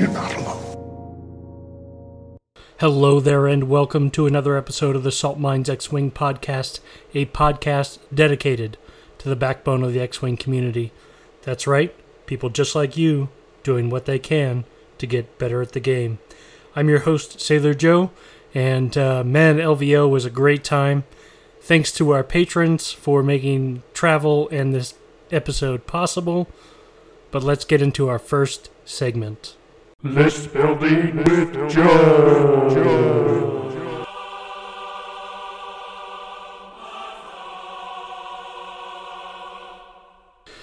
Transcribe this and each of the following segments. You're not alone. Hello there, and welcome to another episode of the Salt Mines X-Wing podcast, a podcast dedicated to the backbone of the X-Wing community. That's right, people just like you, doing what they can to get better at the game. I'm your host, Sailor Joe, and man, LVO was a great time. Thanks to our patrons for making travel and this episode possible. But let's get into our first segment. List building with Joe.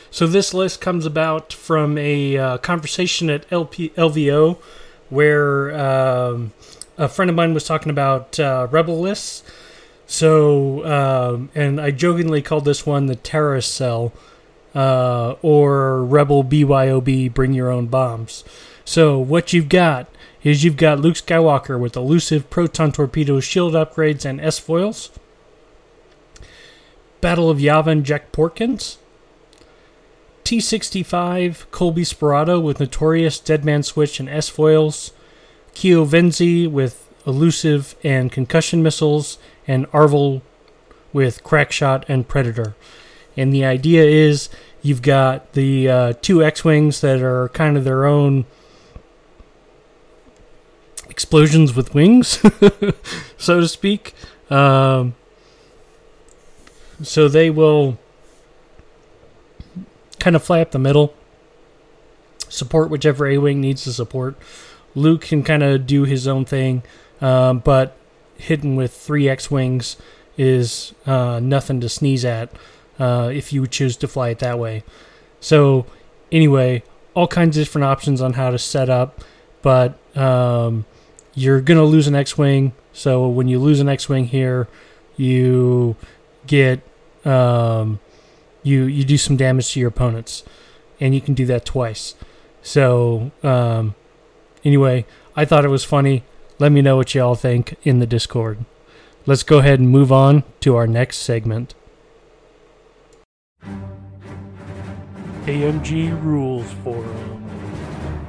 So this list comes about from a conversation at LVO where a friend of mine was talking about rebel lists. So, and I jokingly called this one the terrorist cell, or rebel BYOB, bring your own bombs. So what you've got is you've got Luke Skywalker with elusive proton torpedoes, shield upgrades, and S-foils. Battle of Yavin, Jack Porkins. T-65, Colby Sperado with Notorious, Deadman Switch, and S-foils. Keo Venzi with elusive and concussion missiles, and Arvel with Crackshot and Predator. And the idea is you've got the two X-Wings that are kind of their own explosions with wings, so to speak. So they will kind of fly up the middle, support whichever A-Wing needs to support. Luke can kind of do his own thing. But hitting with three X-Wings is nothing to sneeze at if you choose to fly it that way. So anyway, all kinds of different options on how to set up, but you're going to lose an X-Wing. So when you lose an X-Wing here, you get you do some damage to your opponents, and you can do that twice. So anyway, I thought it was funny. Let me know what y'all think in the Discord. Let's go ahead and move on to our next segment. AMG Rules Forum.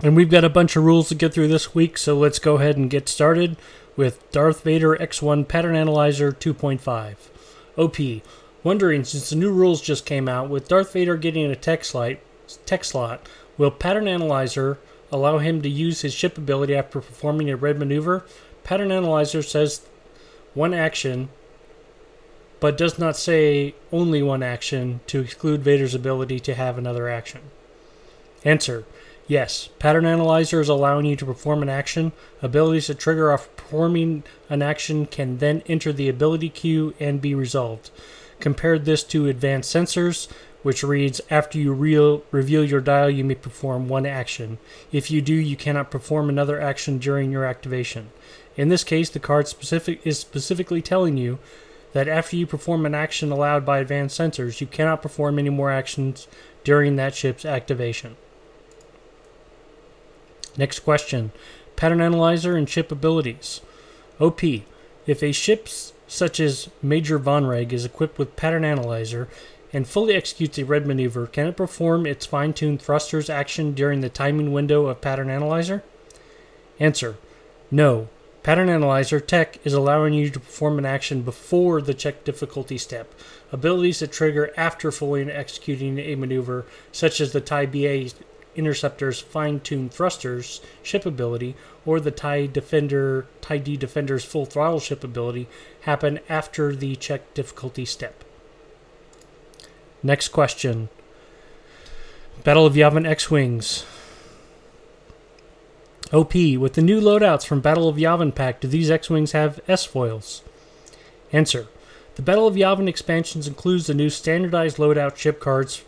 And we've got a bunch of rules to get through this week, so let's go ahead and get started with Darth Vader X1 Pattern Analyzer 2.5. OP. Wondering, since the new rules just came out, with Darth Vader getting a tech slot, will Pattern Analyzer allow him to use his ship ability after performing a red maneuver? Pattern Analyzer says one action, but does not say only one action to exclude Vader's ability to have another action. Answer: yes, Pattern Analyzer is allowing you to perform an action. Abilities that trigger off performing an action can then enter the ability queue and be resolved. Compare this to Advanced Sensors, which reads, after you reveal your dial, you may perform one action. If you do, you cannot perform another action during your activation. In this case, the card is specifically telling you that after you perform an action allowed by Advanced Sensors, you cannot perform any more actions during that ship's activation. Next question. Pattern Analyzer and ship abilities. OP. If a ship such as Major Von Reg is equipped with Pattern Analyzer and fully executes a red maneuver, can it perform its fine-tuned thrusters action during the timing window of Pattern Analyzer? Answer: no. Pattern Analyzer Tech is allowing you to perform an action before the check difficulty step. Abilities that trigger after fully executing a maneuver, such as the TIE BA Interceptor's fine-tuned thrusters ship ability or the TIE D Defender's full throttle ship ability, happen after the check difficulty step. Next question. Battle of Yavin X-Wings. OP. With the new loadouts from Battle of Yavin pack, do these X-Wings have S-foils? Answer: the Battle of Yavin expansions includes the new standardized loadout ship cards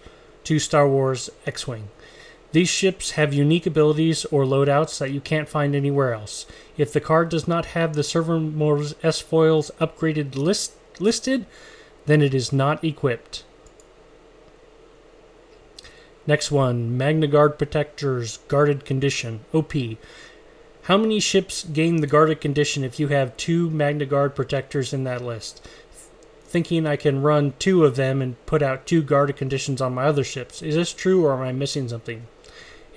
to Star Wars X-Wing. These ships have unique abilities or loadouts that you can't find anywhere else. If the card does not have the Servomor's S-foils upgraded listed, then it is not equipped. Next one, MagnaGuard Protector's Guarded Condition, OP. How many ships gain the Guarded Condition if you have two MagnaGuard Protectors in that list? Thinking I can run two of them and put out two Guarded Conditions on my other ships. Is this true or am I missing something?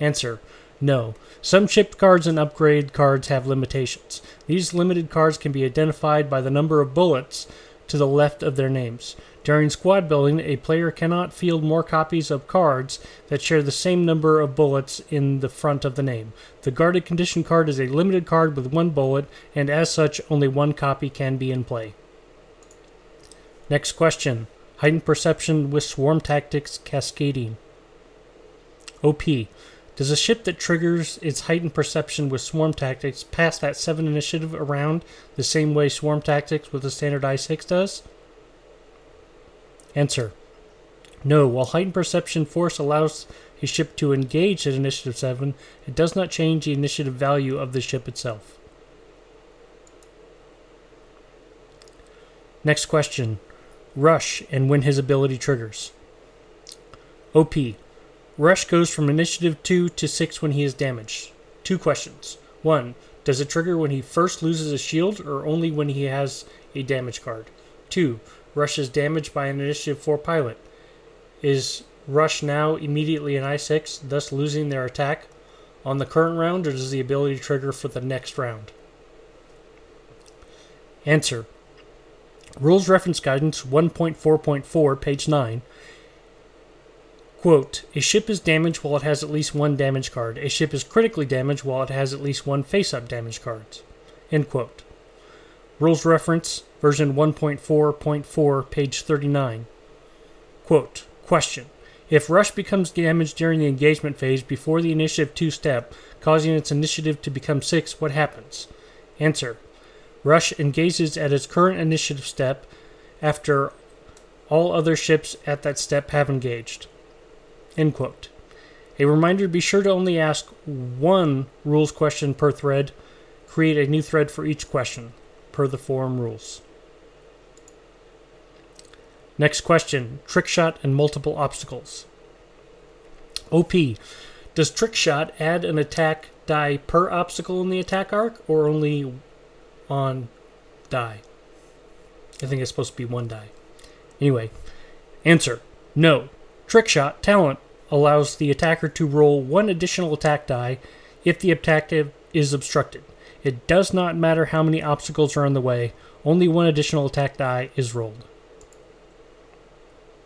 Answer: No. Some chip cards and upgrade cards have limitations. These limited cards can be identified by the number of bullets to the left of their names. During squad building, a player cannot field more copies of cards that share the same number of bullets in the front of the name. The guarded condition card is a limited card with one bullet, and as such, only one copy can be in play. Next question. Heightened Perception with Swarm Tactics Cascading. OP. Does a ship that triggers its Heightened Perception with Swarm Tactics pass that 7 initiative around the same way Swarm Tactics with a standard I6 does? Answer. No. While Heightened Perception Force allows a ship to engage at Initiative 7, it does not change the initiative value of the ship itself. Next question. Rush and when his ability triggers. OP. Rush goes from Initiative 2 to 6 when he is damaged. Two questions. 1. Does it trigger when he first loses a shield or only when he has a damage card? 2. Rush is damaged by an Initiative 4 pilot. Is Rush now immediately an I6, thus losing their attack on the current round, or does the ability trigger for the next round? Answer. Rules Reference Guidance 1.4.4, page 9. Quote, a ship is damaged while it has at least one damage card. A ship is critically damaged while it has at least one face-up damage card. End quote. Rules Reference, version 1.4.4, page 39. Quote, question, if Rush becomes damaged during the engagement phase before the Initiative 2 step, causing its initiative to become 6, what happens? Answer, Rush engages at its current initiative step after all other ships at that step have engaged. End quote. A reminder, be sure to only ask one rules question per thread. Create a new thread for each question, per the forum rules. Next question, Trickshot and multiple obstacles. OP, does Trickshot add an attack die per obstacle in the attack arc, or only on die? I think it's supposed to be one die. Anyway, answer, no. Trickshot talent allows the attacker to roll one additional attack die if the objective is obstructed. It does not matter how many obstacles are in the way, only one additional attack die is rolled.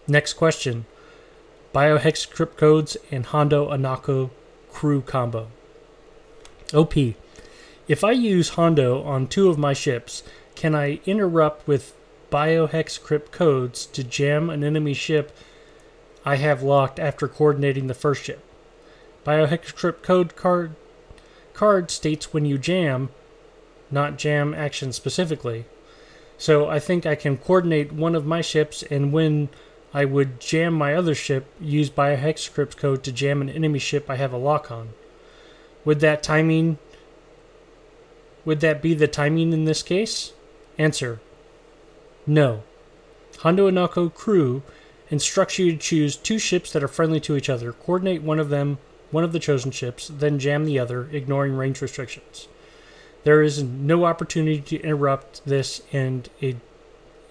Next question, Biohex Crypt Codes and Hondo Ohnaka crew combo. OP, if I use Hondo on 2 of my ships, can I interrupt with Biohex Crypt Codes to jam an enemy ship I have locked after coordinating the first ship? Biohex Crypt Code card states when you jam, not jam action specifically. So I think I can coordinate one of my ships, and when I would jam my other ship, use Biohex Crypt Code to jam an enemy ship I have a lock on. Would that be the timing in this case? Answer, no. Hondo Ohnaka crew instructs you to choose 2 ships that are friendly to each other, coordinate one of them, one of the chosen ships, then jam the other, ignoring range restrictions. There is no opportunity to interrupt this and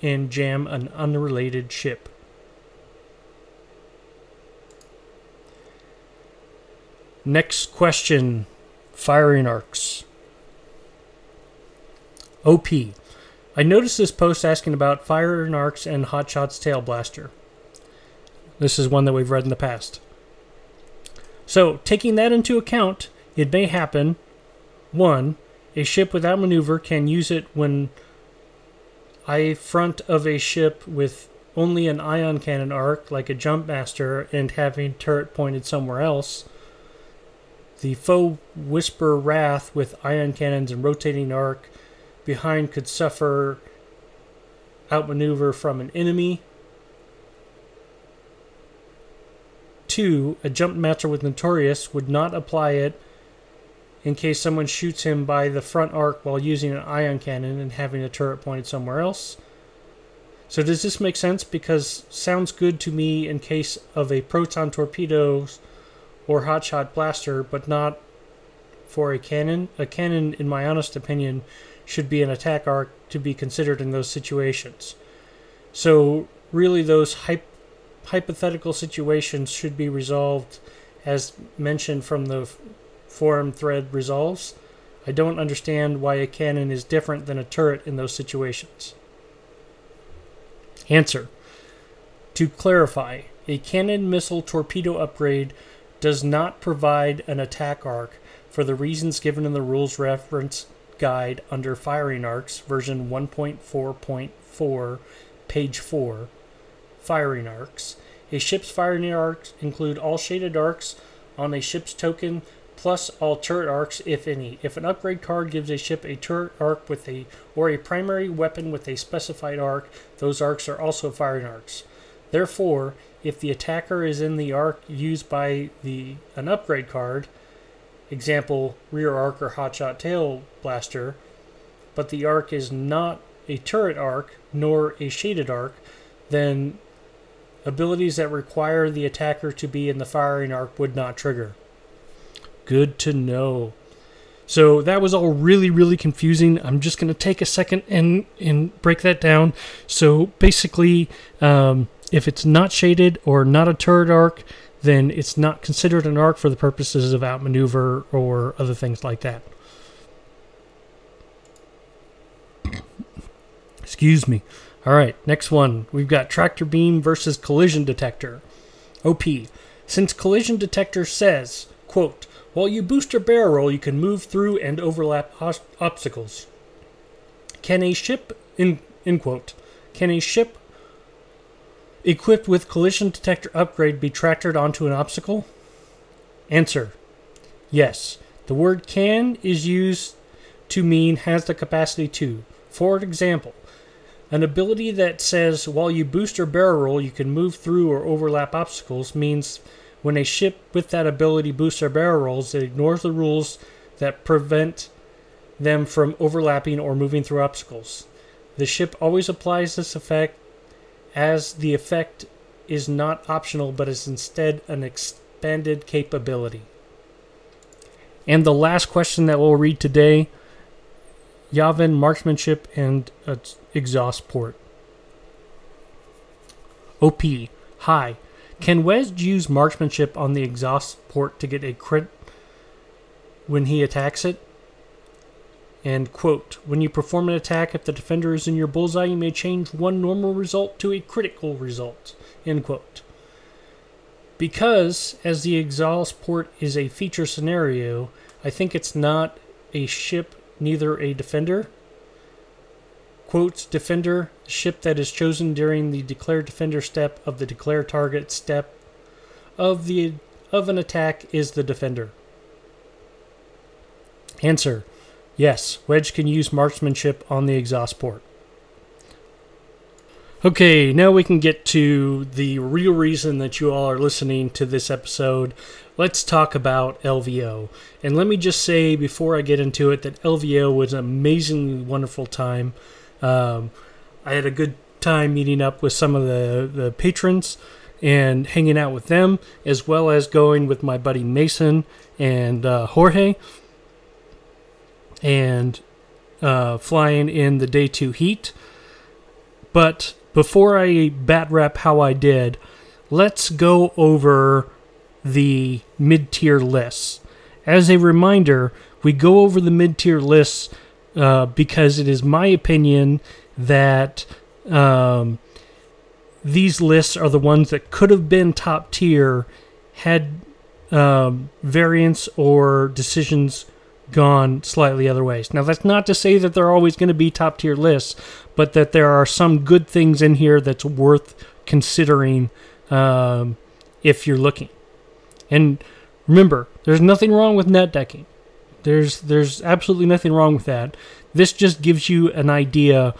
jam an unrelated ship. Next question, firing arcs. OP. I noticed this post asking about firing arcs and Hotshot's tail blaster. This is one that we've read in the past. So, taking that into account, it may happen. 1. A ship without maneuver can use it when I front of a ship with only an ion cannon arc, like a Jumpmaster, and having turret pointed somewhere else. The foe Whisper Wrath with ion cannons and rotating arc behind could suffer outmaneuver from an enemy. 2, a Jumpmaster with Notorious would not apply it in case someone shoots him by the front arc while using an ion cannon and having a turret pointed somewhere else. So does this make sense? Because sounds good to me in case of a proton torpedo or hotshot blaster, but not for a cannon. A cannon, in my honest opinion, should be an attack arc to be considered in those situations. So really those hypothetical situations should be resolved, as mentioned from the forum thread resolves. I don't understand why a cannon is different than a turret in those situations. Answer. To clarify, a cannon missile torpedo upgrade does not provide an attack arc for the reasons given in the Rules Reference Guide under Firing Arcs, version 1.4.4, page 4, Firing Arcs. A ship's firing arcs include all shaded arcs on a ship's token, plus all turret arcs, if any. If an upgrade card gives a ship a turret arc with a primary weapon with a specified arc, those arcs are also firing arcs. Therefore, if the attacker is in the arc used by an upgrade card, example, rear arc or hotshot tail blaster, but the arc is not a turret arc nor a shaded arc, then abilities that require the attacker to be in the firing arc would not trigger. Good to know. So that was all really, really confusing. I'm just going to take a second and break that down. So basically, if it's not shaded or not a turret arc, then it's not considered an arc for the purposes of outmaneuver or other things like that. Excuse me. All right, next one. We've got Tractor Beam versus Collision Detector. OP. Since Collision Detector says, quote, while you boost or barrel roll, you can move through and overlap obstacles. Can a ship, in quote, can a ship equipped with Collision Detector upgrade be tractored onto an obstacle? Answer. Yes. The word can is used to mean has the capacity to. For example, an ability that says, while you boost or barrel roll, you can move through or overlap obstacles means when a ship with that ability boosts or barrel rolls, it ignores the rules that prevent them from overlapping or moving through obstacles. The ship always applies this effect as the effect is not optional but is instead an expanded capability. And the last question that we'll read today, Yavin, Marksmanship, and Exhaust Port. OP. Hi. Can Wezd use Marksmanship on the Exhaust Port to get a crit when he attacks it? And quote, when you perform an attack, if the defender is in your bullseye, you may change one normal result to a critical result. End quote. Because, as the Exhaust Port is a feature scenario, I think it's not a ship, neither a defender. Quotes, defender, ship that is chosen during the declare defender step of the declare target step of an attack is the defender. Answer. Yes, Wedge can use Marksmanship on the Exhaust Port. Okay, now we can get to the real reason that you all are listening to this episode. Let's talk about LVO. And let me just say before I get into it that LVO was an amazingly wonderful time. I had a good time meeting up with some of the patrons and hanging out with them, as well as going with my buddy Mason and Jorge, and flying in the Day 2 heat. But before I bat wrap how I did, let's go over the mid-tier lists. As a reminder, we go over the mid-tier lists because it is my opinion that these lists are the ones that could have been top tier had variants or decisions gone slightly other ways. Now, that's not to say that they're always going to be top tier lists, but that there are some good things in here that's worth considering if you're looking. And remember, there's nothing wrong with net decking. There's absolutely nothing wrong with that. This just gives you an idea,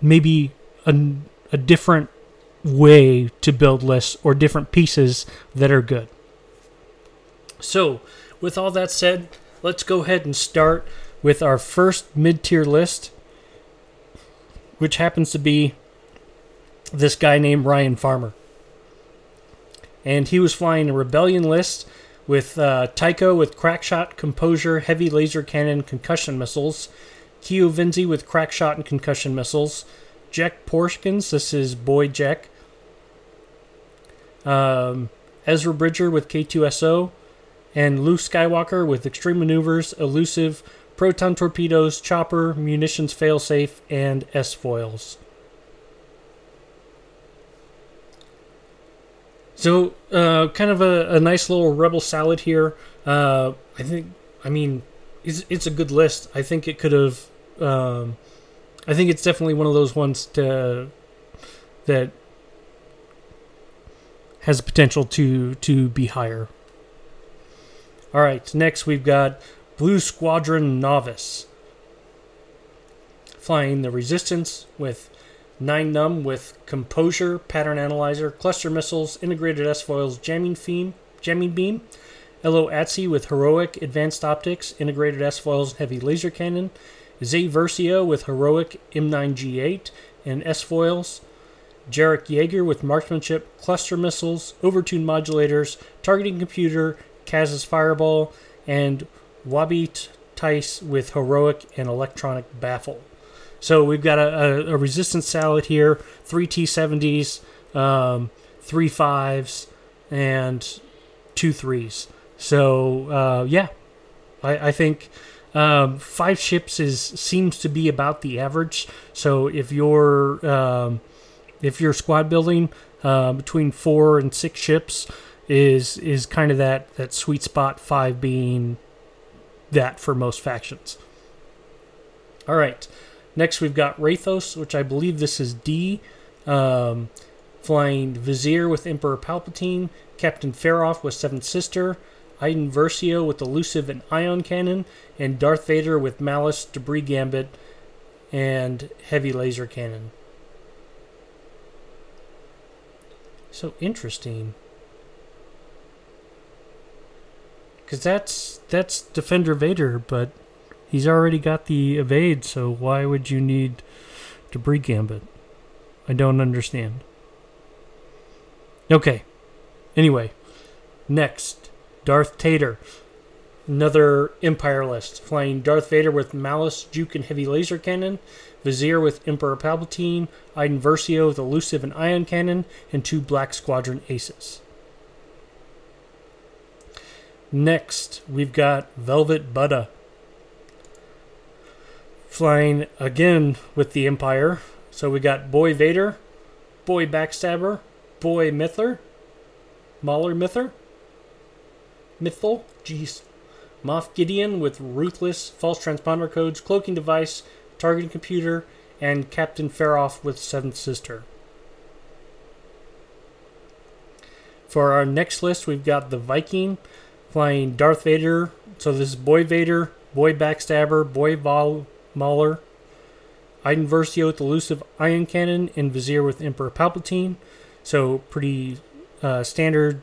maybe a different way to build lists or different pieces that are good. So, with all that said, let's go ahead and start with our first mid-tier list, which happens to be this guy named Ryan Farmer. And he was flying a Rebellion list with Tycho with Crackshot, Composure, Heavy Laser Cannon, Concussion Missiles, Keo Venzi with Crackshot and Concussion Missiles, Jack Porskins, this is Boy Jack, Ezra Bridger with K2SO, and Luke Skywalker with extreme maneuvers, elusive, proton torpedoes, chopper, munitions failsafe, and S-foils. So, kind of a nice little rebel salad here. It's a good list. I think it could have... I think it's definitely one of those ones that has potential to be higher. All right, next we've got Blue Squadron Novice. Flying the Resistance with 9 Num with Composure, Pattern Analyzer, Cluster Missiles, Integrated S-Foils, Jamming Beam, Elo Atsi with Heroic, Advanced Optics, Integrated S-Foils, Heavy Laser Cannon, Iden Versio with Heroic, M9G8, and S-Foils, Jarek Yeager with Marksmanship, Cluster Missiles, Overtune Modulators, Targeting Computer, Kaz's Fireball, and Wabit Tice with Heroic and Electronic Baffle. So we've got a resistance salad here, 3 T-70s, 3 5s, and 2 3s. So, I think... 5 ships seems to be about the average. So if you're squad building, between 4 and 6 ships is kind of that sweet spot. 5 being that for most factions. All right, next we've got Wraithos, which I believe this is D, flying Vizier with Emperor Palpatine, Captain Faroff with Seventh Sister, Iden Versio with Elusive and Ion Cannon, and Darth Vader with Malice, Debris Gambit, and Heavy Laser Cannon. So interesting. Because that's Defender Vader, but he's already got the evade, so why would you need Debris Gambit? I don't understand. Okay. Anyway, next... Darth Tater, another Empire list, flying Darth Vader with Malice, Juke, and Heavy Laser Cannon, Vizier with Emperor Palpatine, Iden Versio with Elusive and Ion Cannon, and 2 Black Squadron Aces. Next, we've got Velvet Budda, flying again with the Empire. So we got Boy Vader, Boy Backstabber, Boy Mithler, Mauler Mithler, Mythal, jeez. Moff Gideon with Ruthless, False Transponder Codes, Cloaking Device, Targeting Computer, and Captain Faroff with Seventh Sister. For our next list, we've got the Viking, flying Darth Vader. So this is Boy Vader, Boy Backstabber, Boy Mauler, Iden Versio with Elusive Ion Cannon, and Vizier with Emperor Palpatine. So pretty standard...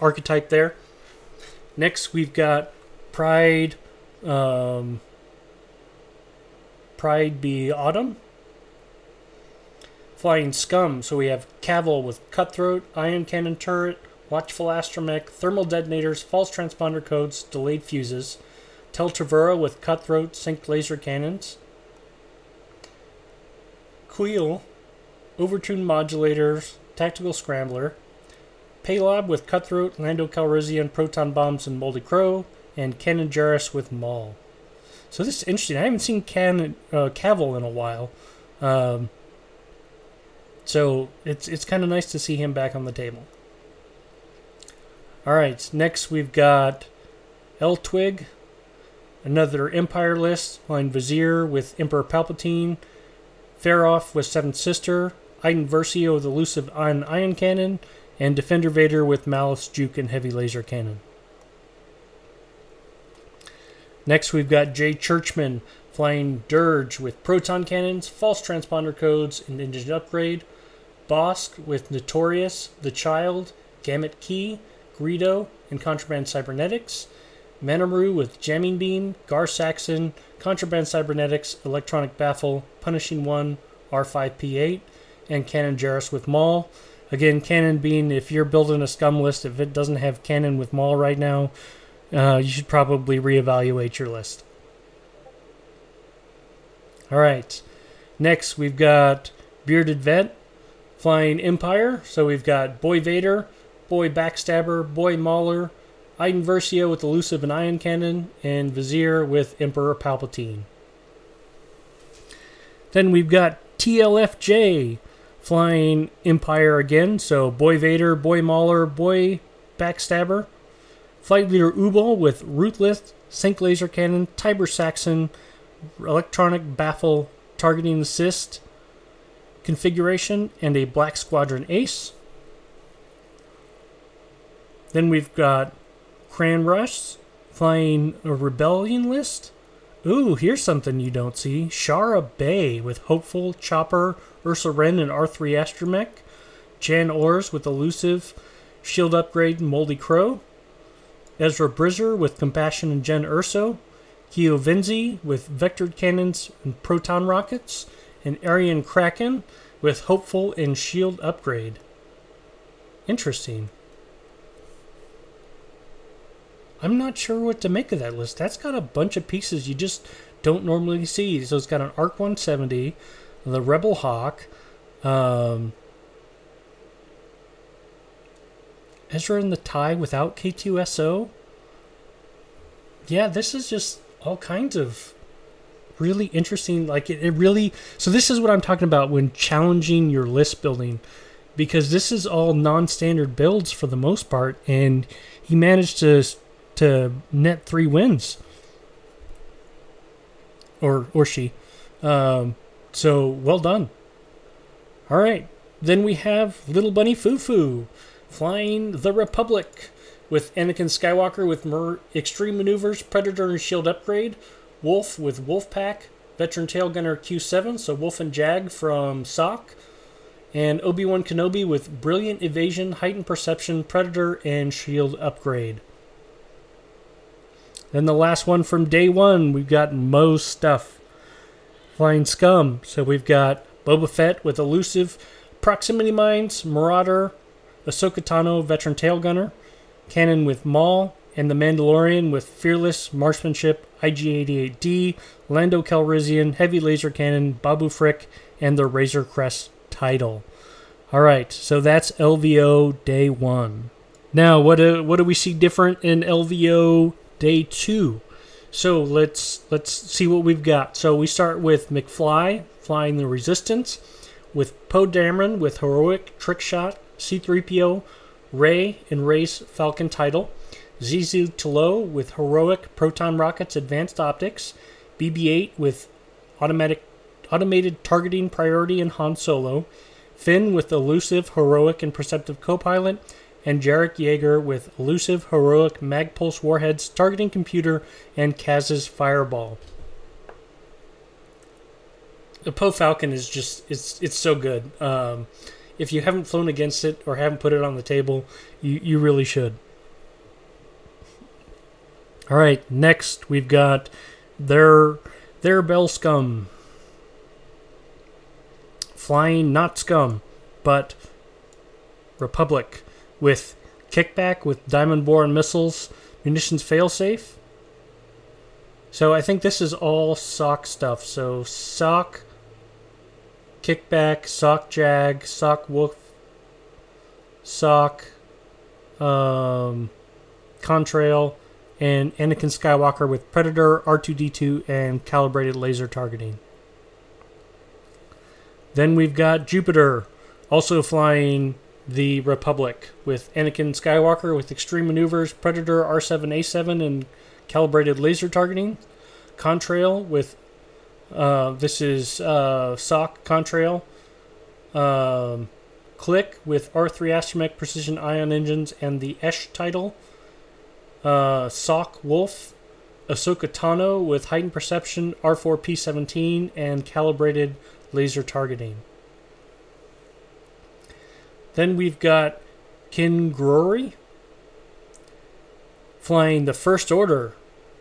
archetype there. Next, we've got Pride Be Autumn, flying Scum. So we have Cavill with Cutthroat, Ion Cannon Turret, Watchful Astromech, Thermal Detonators, False Transponder Codes, Delayed Fuses, Tel Tavura with Cutthroat, Synced Laser Cannons, Queel, Overtune Modulators, Tactical Scrambler, Paylob with Cutthroat, Lando Calrissian, Proton Bombs, and Moldy Crow, and Kanan Jarrus with Maul. So this is interesting. I haven't seen Cavill in a while. So it's kind of nice to see him back on the table. All right, next we've got L-Twig, another Empire list, line Vizier with Emperor Palpatine, Faroff with Seventh Sister, Iden Versio with Elusive Ion Cannon, and Defender Vader with Malice, Juke, and Heavy Laser Cannon. Next, we've got Jay Churchman, flying Dirge with Proton Cannons, False Transponder Codes, and Engine Upgrade, Bosk with Notorious, The Child, Gamut Key, Greedo, and Contraband Cybernetics, Manamaru with Jamming Beam, Gar Saxon, Contraband Cybernetics, Electronic Baffle, Punishing One, R5P8, and Kanan Jarrus with Maul. Again, Canon being, if you're building a scum list, if it doesn't have Canon with Maul right now, you should probably reevaluate your list. All right. Next, we've got Bearded Vet, flying Empire. So we've got Boy Vader, Boy Backstabber, Boy Mauler, Iden Versio with Elusive and Ion Cannon, and Vizier with Emperor Palpatine. Then we've got TLFJ flying Empire again, so Boy Vader, Boy Mauler, Boy Backstabber. Flight Leader Ubal with Ruthless, Sync Laser Cannon, Tiber Saxon, Electronic Baffle, Targeting Assist configuration, and a Black Squadron Ace. Then we've got Cran Rush flying a Rebellion list. Ooh, here's something you don't see. Shara Bay with Hopeful, Chopper, Ursa Wren, and R3 Astromech. Jan Ors with Elusive, Shield Upgrade, and Moldy Crow. Ezra Bridger with Compassion and Gen Urso. Keo Venzi with Vectored Cannons and Proton Rockets. And Aryan Kraken with Hopeful and Shield Upgrade. Interesting. I'm not sure what to make of that list. That's got a bunch of pieces you just don't normally see. So it's got an ARC 170, the Rebel Hawk, Ezra and the TIE without K2SO. Yeah, this is just all kinds of really interesting. Like it really. So this is what I'm talking about when challenging your list building, because this is all non-standard builds for the most part, and he managed to net 3 wins, or she. So well done. All right, then we have Little Bunny Fufu flying the Republic with Anakin Skywalker with Extreme Maneuvers, Predator and Shield Upgrade, Wolf with Wolfpack, Veteran Tail Gunner Q7, so Wolf and Jag from SOC, and Obi-Wan Kenobi with Brilliant Evasion, Heightened Perception, Predator, and Shield Upgrade. Then the last one from day one, we've got Mo Stuff flying Scum. So we've got Boba Fett with Elusive, Proximity Mines, Marauder, Ahsoka Tano, Veteran Tail Gunner, Kanan with Maul, and the Mandalorian with Fearless, Marksmanship, IG-88D, Lando Calrissian, Heavy Laser Cannon, Babu Frick, and the Razor Crest title. All right, so that's LVO Day 1. Now, what do we see different in LVO Day 2? So let's see what we've got. So we start with McFly flying the Resistance, with Poe Dameron with Heroic, Trickshot, C-3PO, Rey, and Rey's Falcon title. Zizu T'Lo with Heroic, Proton Rockets, Advanced Optics. BB-8 with Automated Targeting Priority and Han Solo. Finn with Elusive, Heroic, and Perceptive Copilot. And Jarek Yeager with Elusive, Heroic, Magpulse Warheads, Targeting Computer, and Kaz's Fireball. The Poe Falcon is just, it's so good. If you haven't flown against it or haven't put it on the table, you really should. All right, next we've got their Bell Scum. Flying not Scum, but Republic, with Kickback with Diamond-borne missiles, Munitions Failsafe. So I think this is all SOC stuff. So SOC, Kickback, SOC Jag, SOC Wolf, SOC Contrail, and Anakin Skywalker with Predator, R2-D2, and Calibrated Laser Targeting. Then we've got Jupiter, also flying the Republic, with Anakin Skywalker with Extreme Maneuvers, Predator, R7-A7, and Calibrated Laser Targeting. Contrail with, SOC Contrail. Click with R3 Astromech, Precision Ion Engines, and the Esh title. Sock Wolf, Ahsoka Tano with Heightened Perception, R4P17, and Calibrated Laser Targeting. Then we've got Kin Grory flying the First Order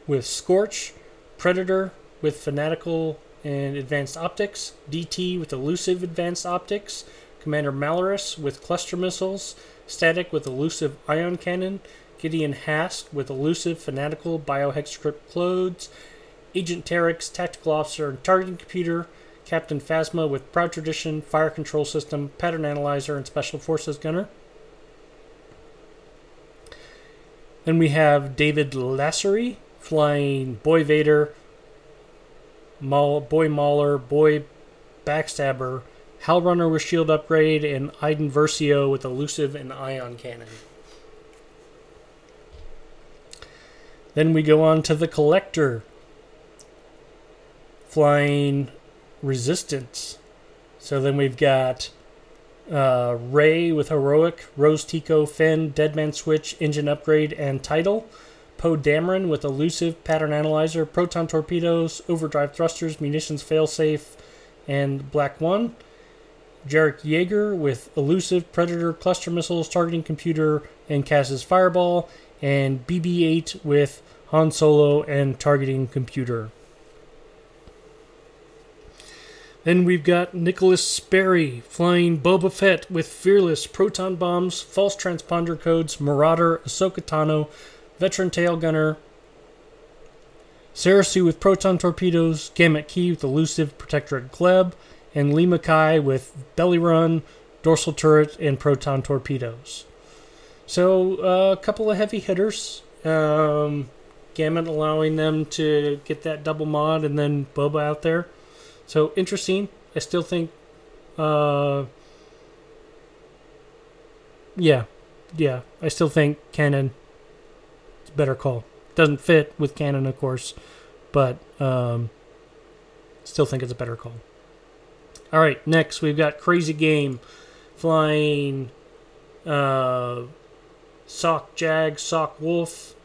with Scorch, Predator with Fanatical and Advanced Optics, DT with Elusive Advanced Optics, Commander Malorus with Cluster Missiles, Static with Elusive Ion Cannon, Gideon Hast with Elusive, Fanatical, Biohex Crypt Codes, Agent Terex, Tactical Officer and Targeting Computer, Captain Phasma with Proud Tradition, Fire Control System, Pattern Analyzer, and Special Forces Gunner. Then we have David Lassery flying Boy Vader, Boy Mauler, Boy Backstabber, Hellrunner with shield upgrade, and Iden Versio with elusive and ion cannon. Then we go on to the Collector, flying Resistance. So then we've got Rey with Heroic, Rose Tico, Finn, Deadman Switch, Engine Upgrade, and Tidal. Poe Dameron with Elusive, Pattern Analyzer, Proton Torpedoes, Overdrive Thrusters, Munitions Failsafe, and Black One. Jarek Yeager with Elusive, Predator, Cluster Missiles, Targeting Computer, and Cass's Fireball. And BB-8 with Han Solo and Targeting Computer. Then we've got Nicholas Sperry flying Boba Fett with Fearless, Proton Bombs, False Transponder Codes, Marauder, Ahsoka Tano, Veteran Tail Gunner, Sarasu with Proton Torpedoes, Gamut Key with Elusive, Protectorate Gleb, and Lee Mackay with Belly Run, Dorsal Turret, and Proton Torpedoes. So a couple of heavy hitters. Gamut allowing them to get that double mod and then Boba out there. So interesting. I still think, I still think Kanan is a better call. Doesn't fit with Kanan, of course, but still think it's a better call. All right, next we've got Crazy Game flying Sock Jag, Sock Wolf,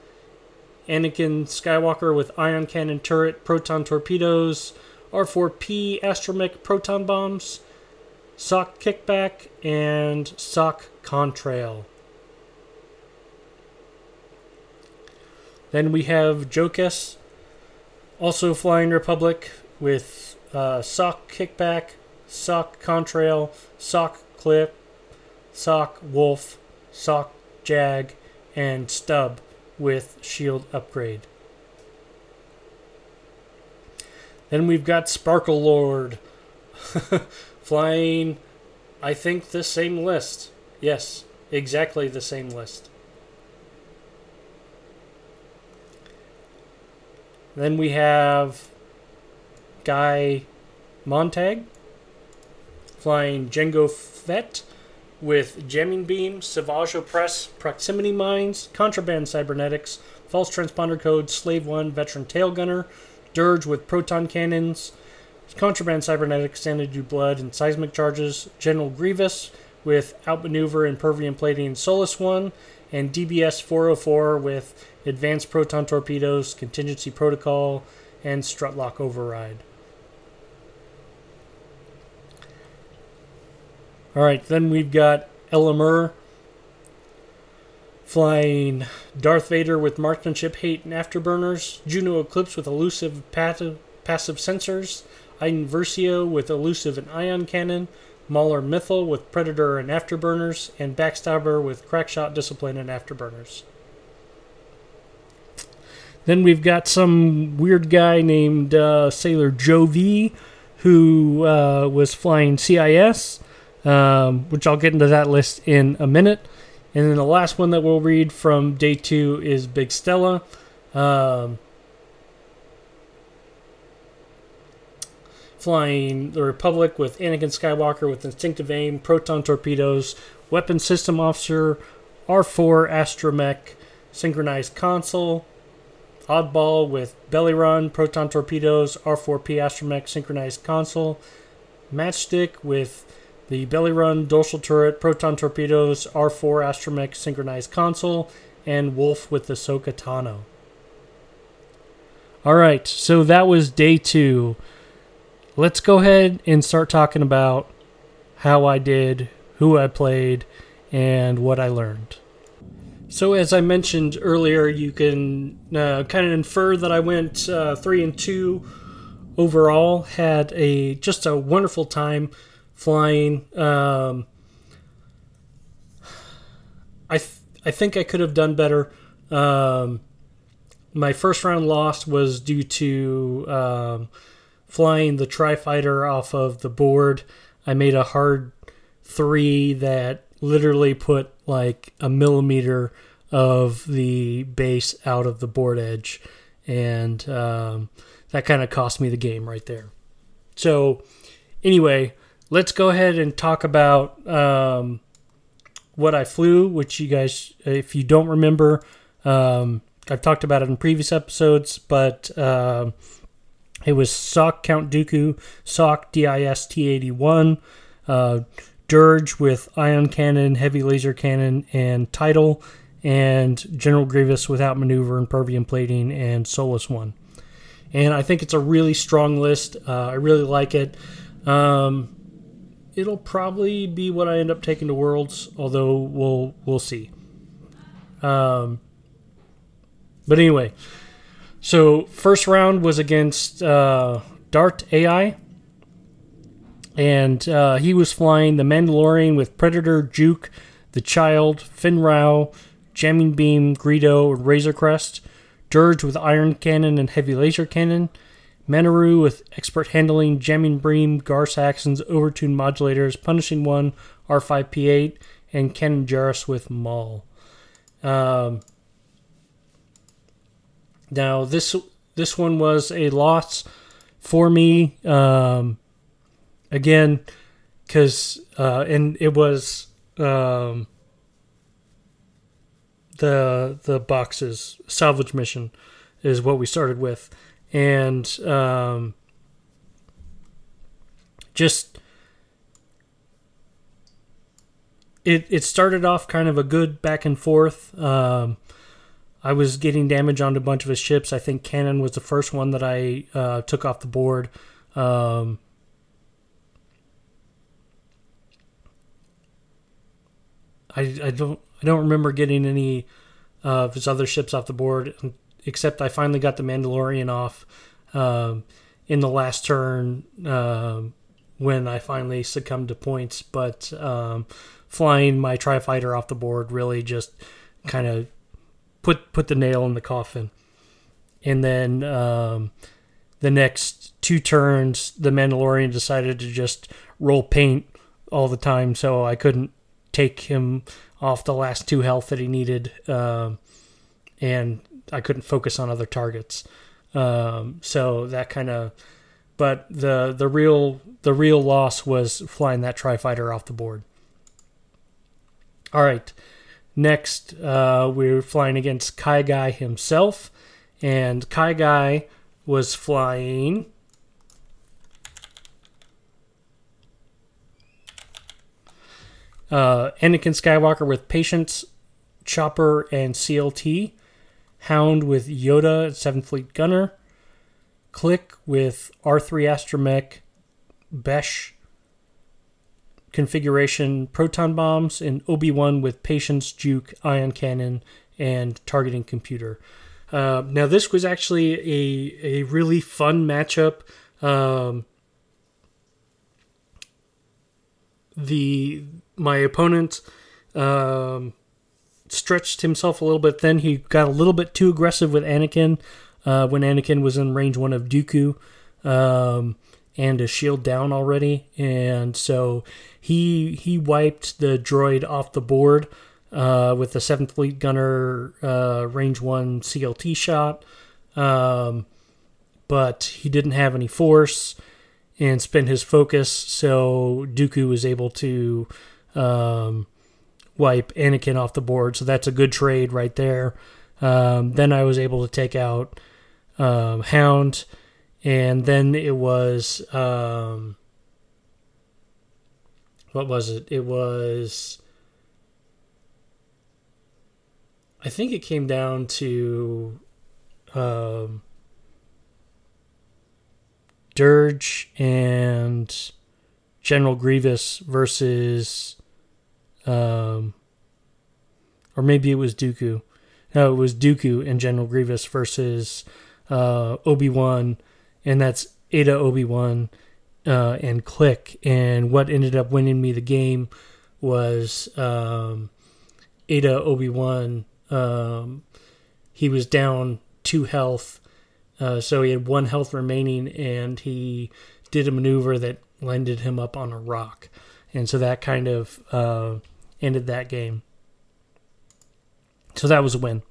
Anakin Skywalker with Ion Cannon Turret, Proton Torpedoes, R4P, Astromech, Proton Bombs, Sock Kickback, and Sock Contrail. Then we have Jokes, also flying Republic, with Sock Kickback, Sock Contrail, Sock Clip, Sock Wolf, Sock Jag, and Stub with shield upgrade. Then we've got Sparkle Lord flying, I think, the same list. Yes, exactly the same list. Then we have Guy Montag flying Jango Fett with Jamming Beam, Savage Oppress, Proximity Mines, Contraband Cybernetics, False Transponder Code, Slave 1, Veteran Tail Gunner, Dirge with Proton Cannons, Contraband Cybernetics, Xanadu Blood, and Seismic Charges, General Grievous with Outmaneuver, Impervium Plating, and Solus 1, and DBS 404 with Advanced Proton Torpedoes, Contingency Protocol, and Strutlock Override. All right, then we've got Elamur flying Darth Vader with Marksmanship, Hate, and Afterburners, Juno Eclipse with Elusive Passive Sensors, Iden Versio with Elusive and Ion Cannon, Mauler Mythal with Predator and Afterburners, and Backstabber with Crackshot, Discipline, and Afterburners. Then we've got some weird guy named Sailor Jovi, who was flying CIS, which I'll get into that list in a minute. And then the last one that we'll read from day 2 is Big Stella. Flying the Republic with Anakin Skywalker with Instinctive Aim, Proton Torpedoes, Weapon System Officer, R4 Astromech, Synchronized Console, Oddball with Belly Run, Proton Torpedoes, R4P Astromech, Synchronized Console, Matchstick with the Belly Run, Dorsal Turret, Proton Torpedoes, R4 Astromech, Synchronized Console, and Wolf with Ahsoka Tano. All right, so that was day 2. Let's go ahead and start talking about how I did, who I played, and what I learned. So as I mentioned earlier, you can kind of infer that I went 3-2 overall, had just a wonderful time flying. I think I could have done better. My first round loss was due to flying the Tri-Fighter off of the board. I made a hard 3 that literally put like a millimeter of the base out of the board edge, and that kind of cost me the game right there. So anyway, let's go ahead and talk about what I flew, which you guys, if you don't remember, I've talked about it in previous episodes, but it was SOC Count Dooku, SOC DIS-T81, Dirge with Ion Cannon, Heavy Laser Cannon, and Tidal, and General Grievous without maneuver, Impervium Plating, and Solus One. And I think it's a really strong list. I really like it. It'll probably be what I end up taking to Worlds, although we'll see. But anyway, so first round was against Dart AI, and he was flying the Mandalorian with Predator, Juke, the Child, Finn Rao, Jamming Beam, Greedo, and Razor Crest, Dirge with Iron Cannon and Heavy Laser Cannon, Manaru with Expert Handling, Jamming Beam, Gar Saxons, Overtune Modulators, Punishing One, R5P8, and Kanan Jarrus with Maul. Now, this one was a loss for me, again, because, and it was the boxes, salvage mission is what we started with. And just, it started off kind of a good back and forth. I was getting damage onto a bunch of his ships. I think Kanan was the first one that I took off the board. I don't remember getting any of his other ships off the board, except I finally got the Mandalorian off in the last turn when I finally succumbed to points. But flying my Tri-Fighter off the board really just kind of put the nail in the coffin. And then the next two turns, the Mandalorian decided to just roll paint all the time, so I couldn't take him off the last two health that he needed, and I couldn't focus on other targets. So that kind of... But the real loss was flying that Tri-Fighter off the board. All right. Next, we were flying against Kai Guy himself, and Kai Guy was flying Anakin Skywalker with Patience, Chopper, and CLT, Hound with Yoda and Seventh Fleet Gunner, Click with R3 Astromech, Besh, Configuration Proton Bombs, and Obi-Wan with Patience, Juke, Ion Cannon, and Targeting Computer. Now, this was actually a really fun matchup. My opponent stretched himself a little bit thin. He got a little bit too aggressive with Anakin when Anakin was in range 1 of Dooku. And a shield down already, and so he wiped the droid off the board with the 7th Fleet Gunner range 1 CLT shot, but he didn't have any force and spent his focus, so Dooku was able to wipe Anakin off the board, so that's a good trade right there. Then I was able to take out Hound. And then it was, what was it? It was, I think it came down to Dirge and General Grievous versus, or maybe it was Dooku. No, it was Dooku and General Grievous versus Obi-Wan. And that's Ada, Obi-Wan, and Click. And what ended up winning me the game was Ada, Obi-Wan. He was down 2 health, so he had 1 health remaining, and he did a maneuver that landed him up on a rock. And so that kind of ended that game. So that was a win.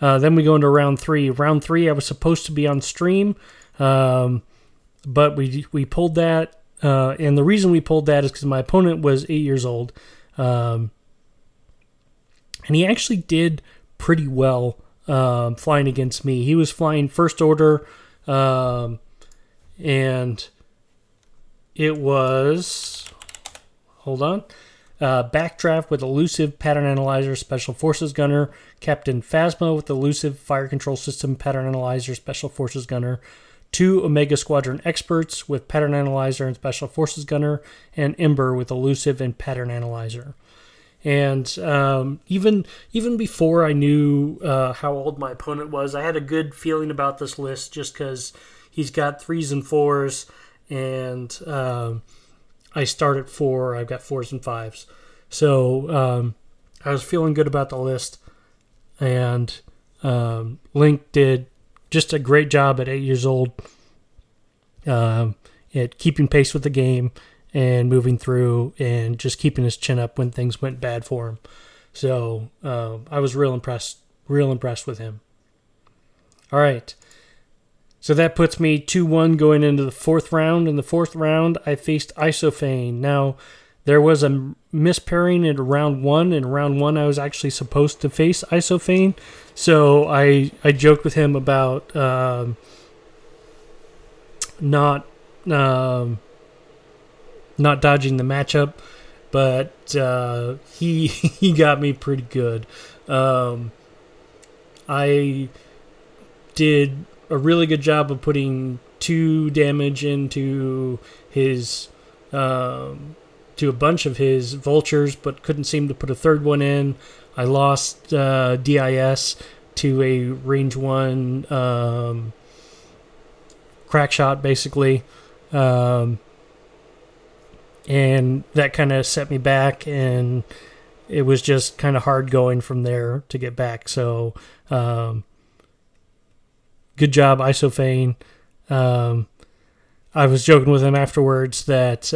Then we go into round three. Round three, I was supposed to be on stream, but we pulled that. And the reason we pulled that is because my opponent was 8 years old. And he actually did pretty well flying against me. He was flying first order, and it was... Hold on. Backdraft with Elusive Pattern Analyzer Special Forces Gunner. Captain Phasma with Elusive Fire Control System Pattern Analyzer Special Forces Gunner. Two Omega Squadron Experts with Pattern Analyzer and Special Forces Gunner, and Ember with Elusive and Pattern Analyzer. And even before I knew how old my opponent was, I had a good feeling about this list just because he's got 3s and 4s, and I start at 4. I've got 4s and 5s. So I was feeling good about the list, and Link did just a great job at 8 years old at keeping pace with the game and moving through and just keeping his chin up when things went bad for him. So I was real impressed with him. All right. So that puts me 2-1 going into the fourth round. In the fourth round, I faced Isofane. Now, there was a mispairing in round one. In round one, I was actually supposed to face Isofane. So I joked with him about not dodging the matchup, but he got me pretty good. I did a really good job of putting 2 damage into his... to a bunch of his vultures, but couldn't seem to put a third one in. I lost DIS to a range 1 crack shot, basically. And that kind of set me back, and it was just kind of hard going from there to get back. So good job, Isofane. I was joking with him afterwards that...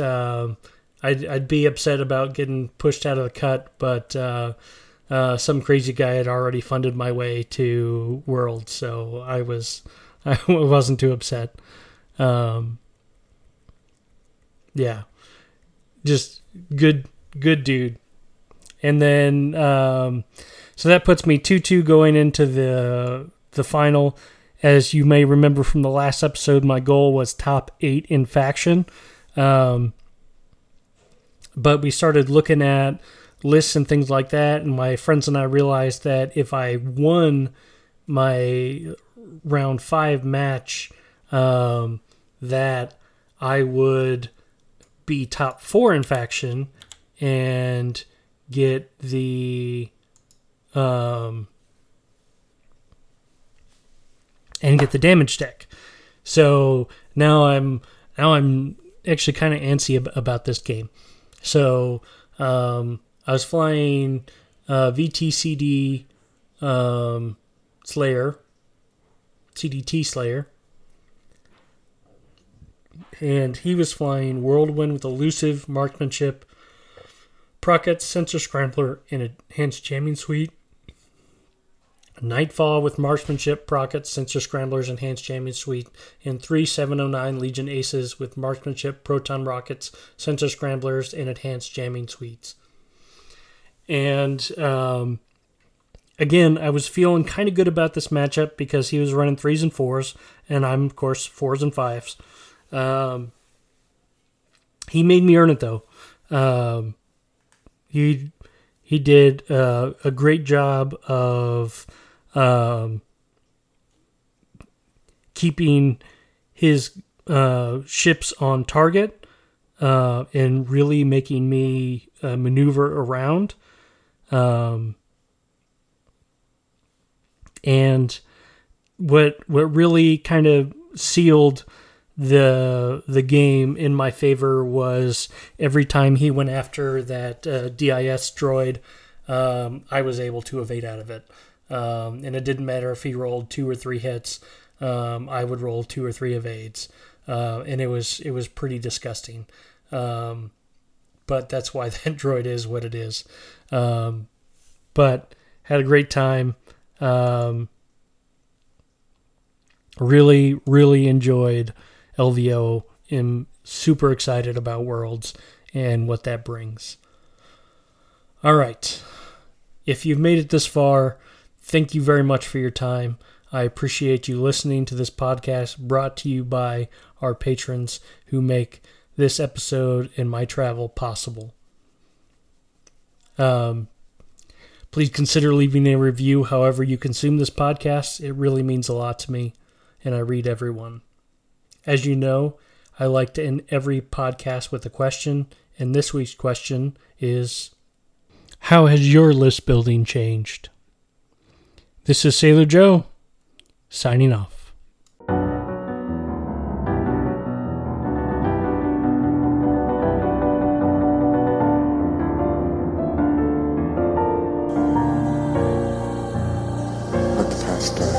I'd be upset about getting pushed out of the cut, but some crazy guy had already funded my way to Worlds, so I wasn't too upset. Yeah, just good dude. And then so that puts me 2-2 going into the final. As you may remember from the last episode, my goal was top 8 in faction. But we started looking at lists and things like that, and my friends and I realized that if I won my round 5 match, that I would be top 4 in faction and get the damage deck. So now I'm actually kind of antsy about this game. So I was flying VTCD Slayer, CDT Slayer, and he was flying Whirlwind with Elusive, Marksmanship, Procket, Sensor Scrambler, and Enhanced Jamming Suite. Nightfall with Marksmanship, Procket, Sensor Scramblers, Enhanced Jamming Suite, and 3 709 Legion Aces with Marksmanship, Proton Rockets, Sensor Scramblers, and Enhanced Jamming Suites. And again, I was feeling kind of good about this matchup because he was running 3s and 4s, and I'm, of course, 4s and 5s. He made me earn it, though. He did a great job of keeping his ships on target and really making me maneuver around. And what really kind of sealed the game in my favor was every time he went after that DIS droid, I was able to evade out of it. And it didn't matter if he rolled 2 or 3 hits, I would roll 2 or 3 evades. And it was pretty disgusting. But that's why that droid is what it is. But Had a great time. Really, really enjoyed LVO. I'm super excited about Worlds and what that brings. All right. If you've made it this far, thank you very much for your time. I appreciate you listening to this podcast brought to you by our patrons who make this episode and my travel possible. Please consider leaving a review however you consume this podcast. It really means a lot to me, and I read every one. As you know, I like to end every podcast with a question, and this week's question is, how has your list building changed? This is Sailor Joe, signing off. Let the past die.